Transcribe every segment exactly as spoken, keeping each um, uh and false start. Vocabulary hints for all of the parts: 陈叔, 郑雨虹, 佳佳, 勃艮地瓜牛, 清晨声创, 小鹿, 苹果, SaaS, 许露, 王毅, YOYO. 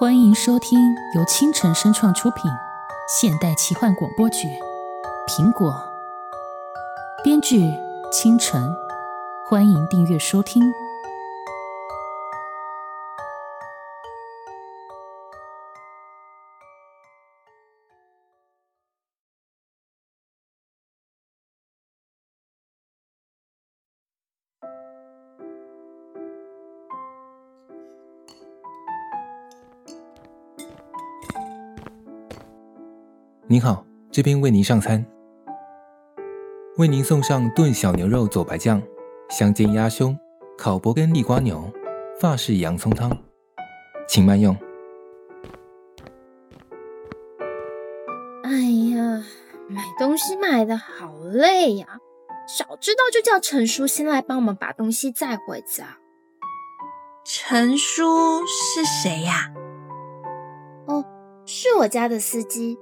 欢迎收听由清晨声创出品现代奇幻广播剧《苹果》，编剧清晨，欢迎订阅收听。您好，这边为您上餐，为您送上炖小牛肉佐白酱、香煎鸭胸、烤勃艮地瓜牛、法式洋葱汤，请慢用。哎呀，买东西买的好累呀、啊！早知道就叫陈叔先来帮我们把东西载回家。陈叔是谁呀、啊？哦，是我家的司机。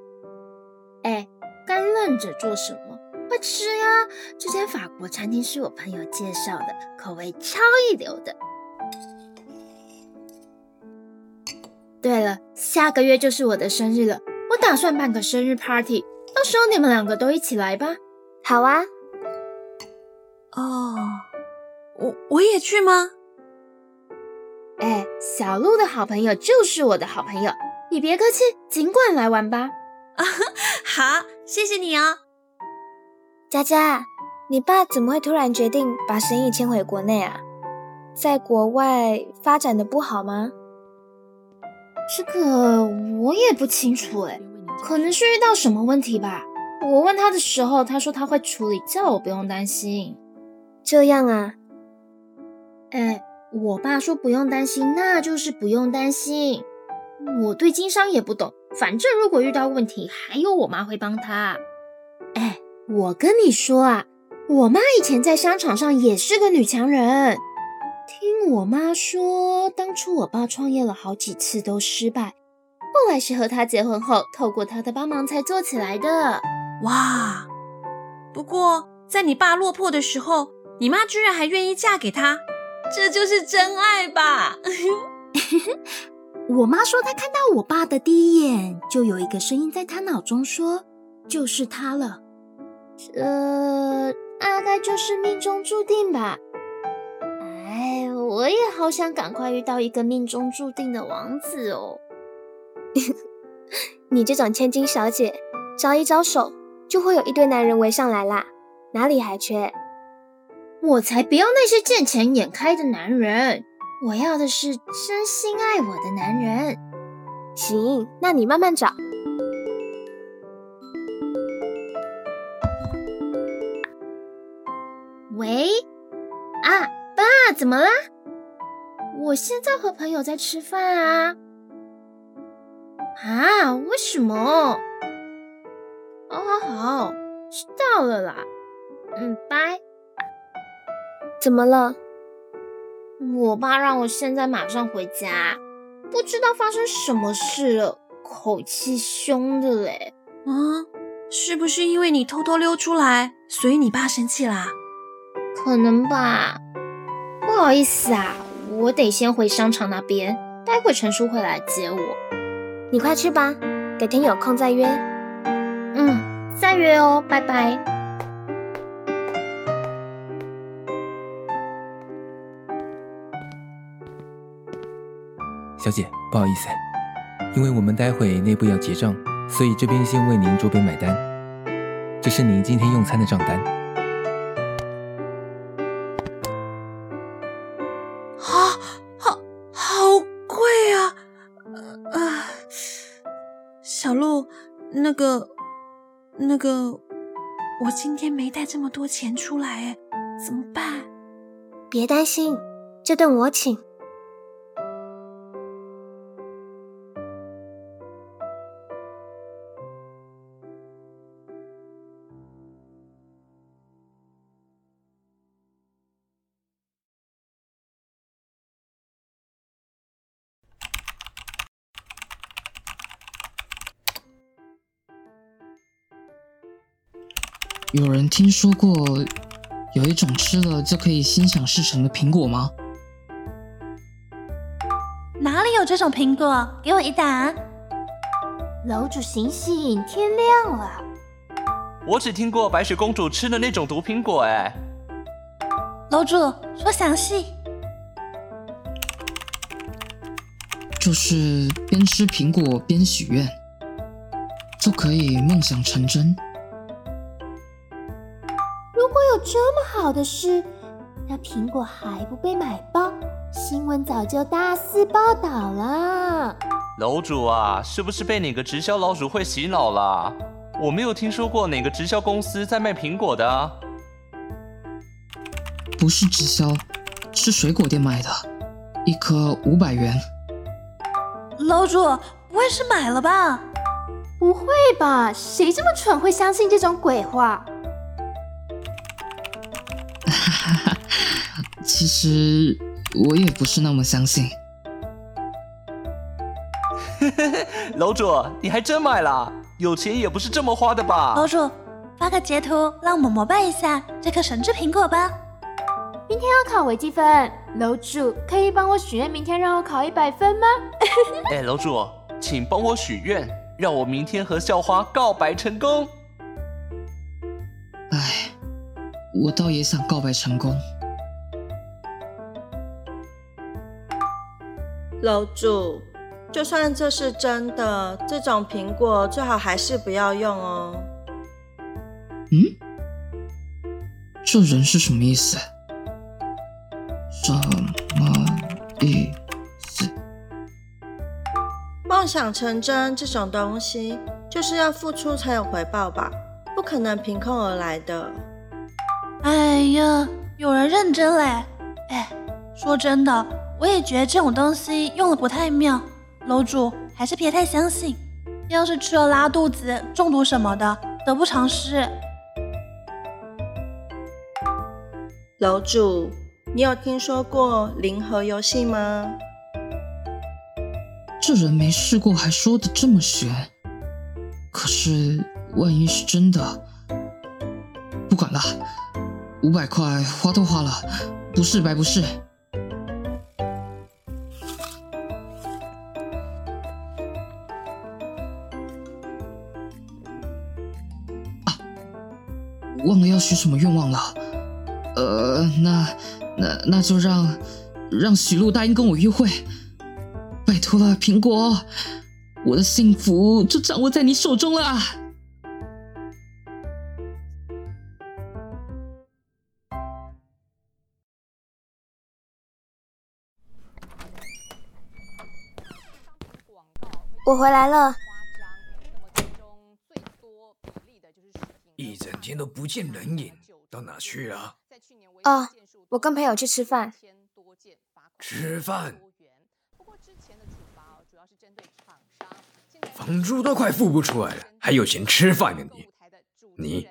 哎，干愣着做什么？快吃呀！这间法国餐厅是我朋友介绍的，口味超一流的。对了，下个月就是我的生日了，我打算办个生日 party， 到时候你们两个都一起来吧。好啊。哦，我我也去吗？哎，小鹿的好朋友就是我的好朋友，你别客气，尽管来玩吧。好，谢谢你哦。佳佳，你爸怎么会突然决定把生意迁回国内啊？在国外发展的不好吗？这个我也不清楚诶，可能是遇到什么问题吧。我问他的时候，他说他会处理，叫我不用担心。这样啊？哎，我爸说不用担心，那就是不用担心。我对经商也不懂，反正如果遇到问题，还有我妈会帮她。哎，我跟你说啊，我妈以前在商场上也是个女强人。听我妈说，当初我爸创业了好几次都失败，后来是和她结婚后，透过她的帮忙才做起来的。哇，不过在你爸落魄的时候，你妈居然还愿意嫁给他，这就是真爱吧？我妈说她看到我爸的第一眼，就有一个声音在她脑中说，就是他了。这大概就是命中注定吧。哎，我也好想赶快遇到一个命中注定的王子哦。你这种千金小姐，招一招手就会有一堆男人围上来啦，哪里还缺？我才不要那些见钱眼开的男人，我要的是真心爱我的男人。行，那你慢慢找。喂，啊，爸，怎么啦？我现在和朋友在吃饭啊。啊，为什么？哦，好好，知道了啦。嗯，拜。怎么了？我爸让我现在马上回家，不知道发生什么事了，口气凶的嘞。啊，是不是因为你偷偷溜出来，所以你爸生气啦？可能吧。不好意思啊，我得先回商场那边，待会陈叔会来接我。你快去吧，改天有空再约。嗯，再约哦，拜拜。小姐，不好意思，因为我们待会内部要结账，所以这边先为您桌边买单。这是您今天用餐的账单。啊，好，好贵啊！呃、啊，小鹿，那个，那个，我今天没带这么多钱出来哎，怎么办？别担心，这顿我请。有人听说过有一种吃了就可以心想事成的苹果吗？哪里有这种苹果？给我一打！楼主醒醒，天亮了。我只听过白雪公主吃的那种毒苹果，哎。楼主，说详细。就是边吃苹果边许愿，就可以梦想成真。如果有这么好的事，那苹果还不被买爆？新闻早就大肆报道了。楼主啊，是不是被哪个直销老鼠会洗脑了？我没有听说过哪个直销公司在卖苹果的啊。不是直销，是水果店卖的，一颗五百元。楼主，不会是买了吧？不会吧？谁这么蠢会相信这种鬼话？哈哈，其实。我也不是那么相信。楼主，你还真买了？有钱也不是这么花的吧？楼主，发个截图让我们膜拜一下这颗神之苹果吧。明天要考微积分，楼主可以帮我许愿，明天让我考一百分吗？哎，楼主，请帮我许愿，让我明天和校花告白成功。哎，我倒也想告白成功。楼主，就算这是真的，这种苹果最好还是不要用哦。嗯？这人是什么意思？什么意思？梦想成真这种东西，就是要付出才有回报吧，不可能凭空而来的。哎呀，有人认真嘞！哎，说真的。我也觉得这种东西用的不太妙，楼主还是别太相信。要是吃了拉肚子、中毒什么的，得不偿失。楼主，你有听说过零和游戏吗？这人没试过还说的这么玄，可是万一是真的，不管了，五百块花都花了，不是白不是。忘了要许什么愿望了，呃，那那那就让让许露答应跟我约会，拜托了，苹果，我的幸福就掌握在你手中了。我回来了。一整天都不见人影，到哪去了？哦，我跟朋友去吃饭。吃饭？房租都快付不出来了，还有钱吃饭呢你？你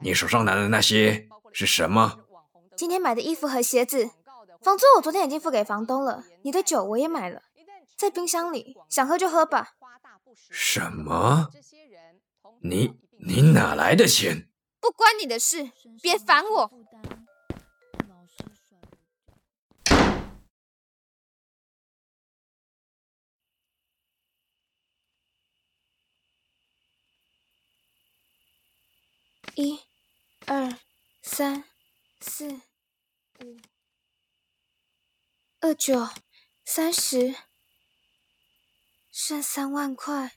你手上拿的那些是什么？今天买的衣服和鞋子。房租我昨天已经付给房东了，你的酒我也买了，在冰箱里，想喝就喝吧。什么？你？你哪来的钱？不关你的事，别烦我。一、二、三、四、五、二九、三十，剩三万块，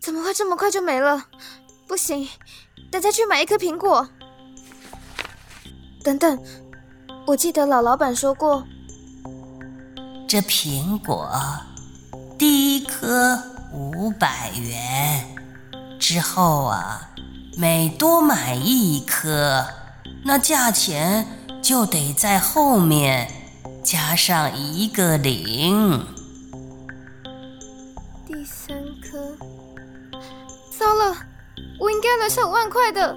怎么会这么快就没了？不行，等下去买一颗苹果。等等，我记得老老板说过，这苹果第一颗五百元，之后啊，每多买一颗，那价钱就得在后面加上一个零。第三颗，糟了。我应该拿下五万块的，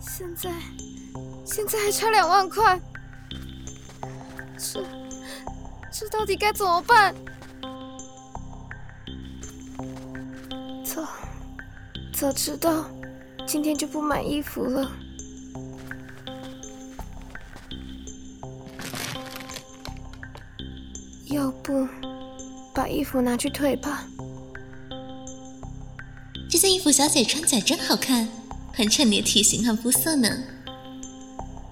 现在现在还差两万块，这这到底该怎么办？早早知道今天就不买衣服了。要不把衣服拿去退吧。这件衣服小姐穿起来真好看，很衬你的体型和肤色呢。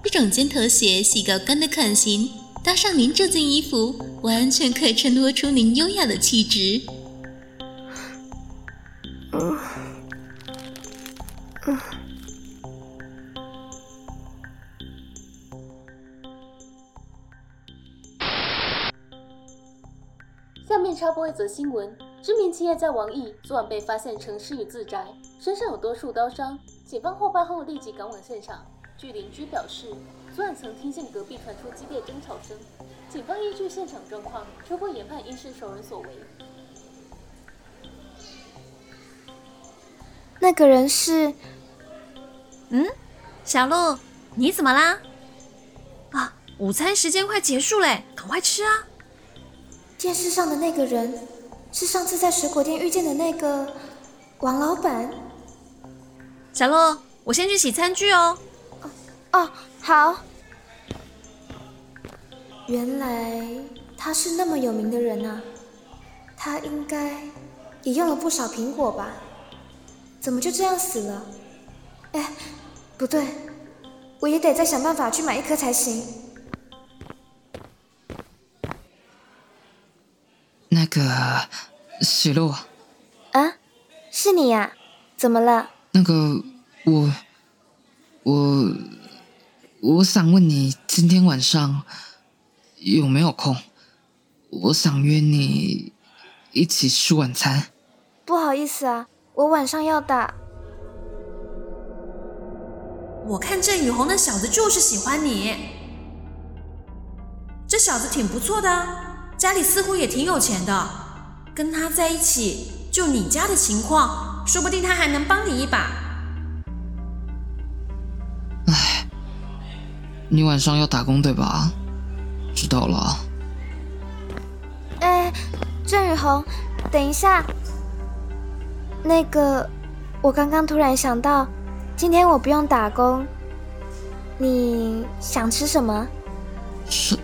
这种尖头鞋系高跟的款型，搭上您这件衣服，完全可以衬托出您优雅的气质。嗯嗯。下面插播一则新闻：知名企业家王毅昨晚被发现陈尸于自宅，身上有多处刀伤。警方获报后立即赶往现场。据邻居表示，昨晚曾听见隔壁传出激烈争吵声，警方依据现场状况，初步研判应是熟人所为。那个人是……嗯，小鹿，你怎么啦？啊，午餐时间快结束嘞，赶快吃啊！电视上的那个人是上次在水果店遇见的那个王老板。小鹿，我先去洗餐具哦。哦，好。原来他是那么有名的人啊，他应该也用了不少苹果吧？怎么就这样死了？哎，不对，我也得再想办法去买一颗才行。那个，许露。啊，是你呀？怎么了？那个，我，我。我想问你今天晚上有没有空？我想约你一起吃晚餐。不好意思啊，我晚上要打。我看这雨虹的小子就是喜欢你，这小子挺不错的，家里似乎也挺有钱的，跟他在一起，就你家的情况，说不定他还能帮你一把。你晚上要打工对吧？知道了。哎，郑雨虹，等一下。那个，我刚刚突然想到，今天我不用打工。你想吃什么？什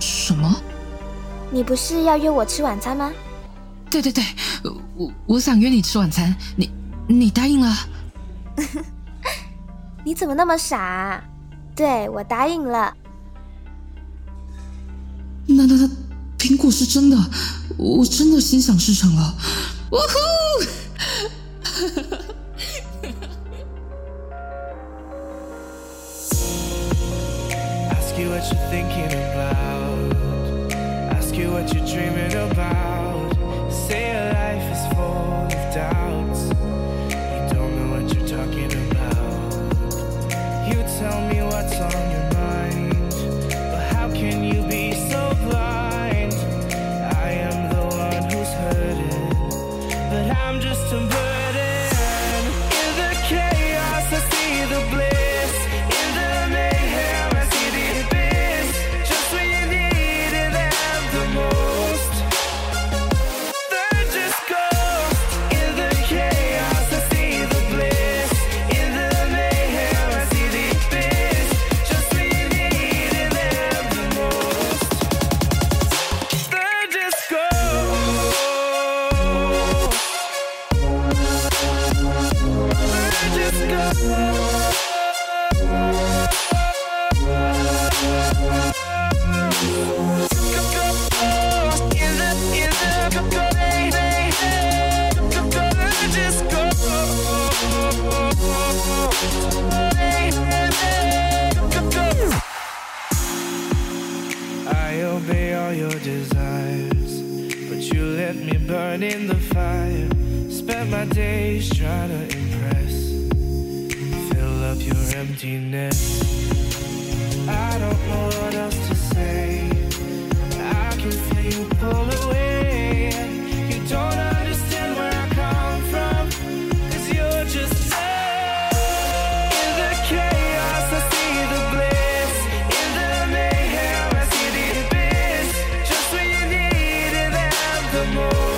什么？你不是要约我吃晚餐吗？对对对，我我想约你吃晚餐，你你答应了？你怎么那么傻啊？对，我答应了。那那那，苹果是真的，我真的心想事成了，呜呼！Tell me what's on your mind, but how can you be so blind? I am the one who's hurting, but I'm just a burden. In the chaos I see the bliss, in the mayhem I see the abyss. Just when you needed them the most, they're just ghosts. In the chaos I see the bliss, in the mayhem I see the abyss.Burn in the fire, spend my days trying to impress, fill up your emptiness. I don't know what else to say, I can feel you pull away. You don't understand where I come from, cause you're just there. In the chaos I see the bliss, in the mayhem I see the abyss. Just when you needed them the most.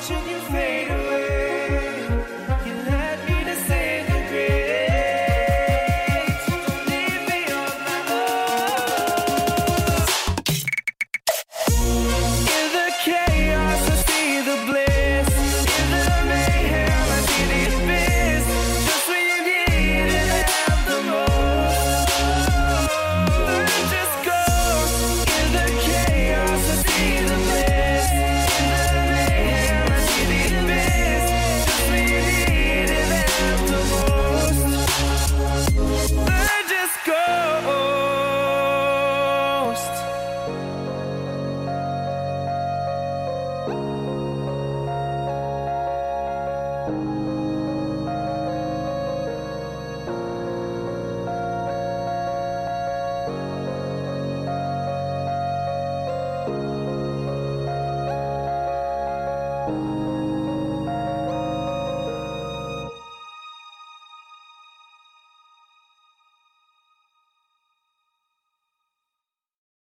watching you fade away. You led me to say the great, leave me on my own. In the chaos, I see the bliss. In the mayhem, I see the abyss. Just when you need it, I have the most. We're just ghosts. In the chaos, I see the bliss. Thank you.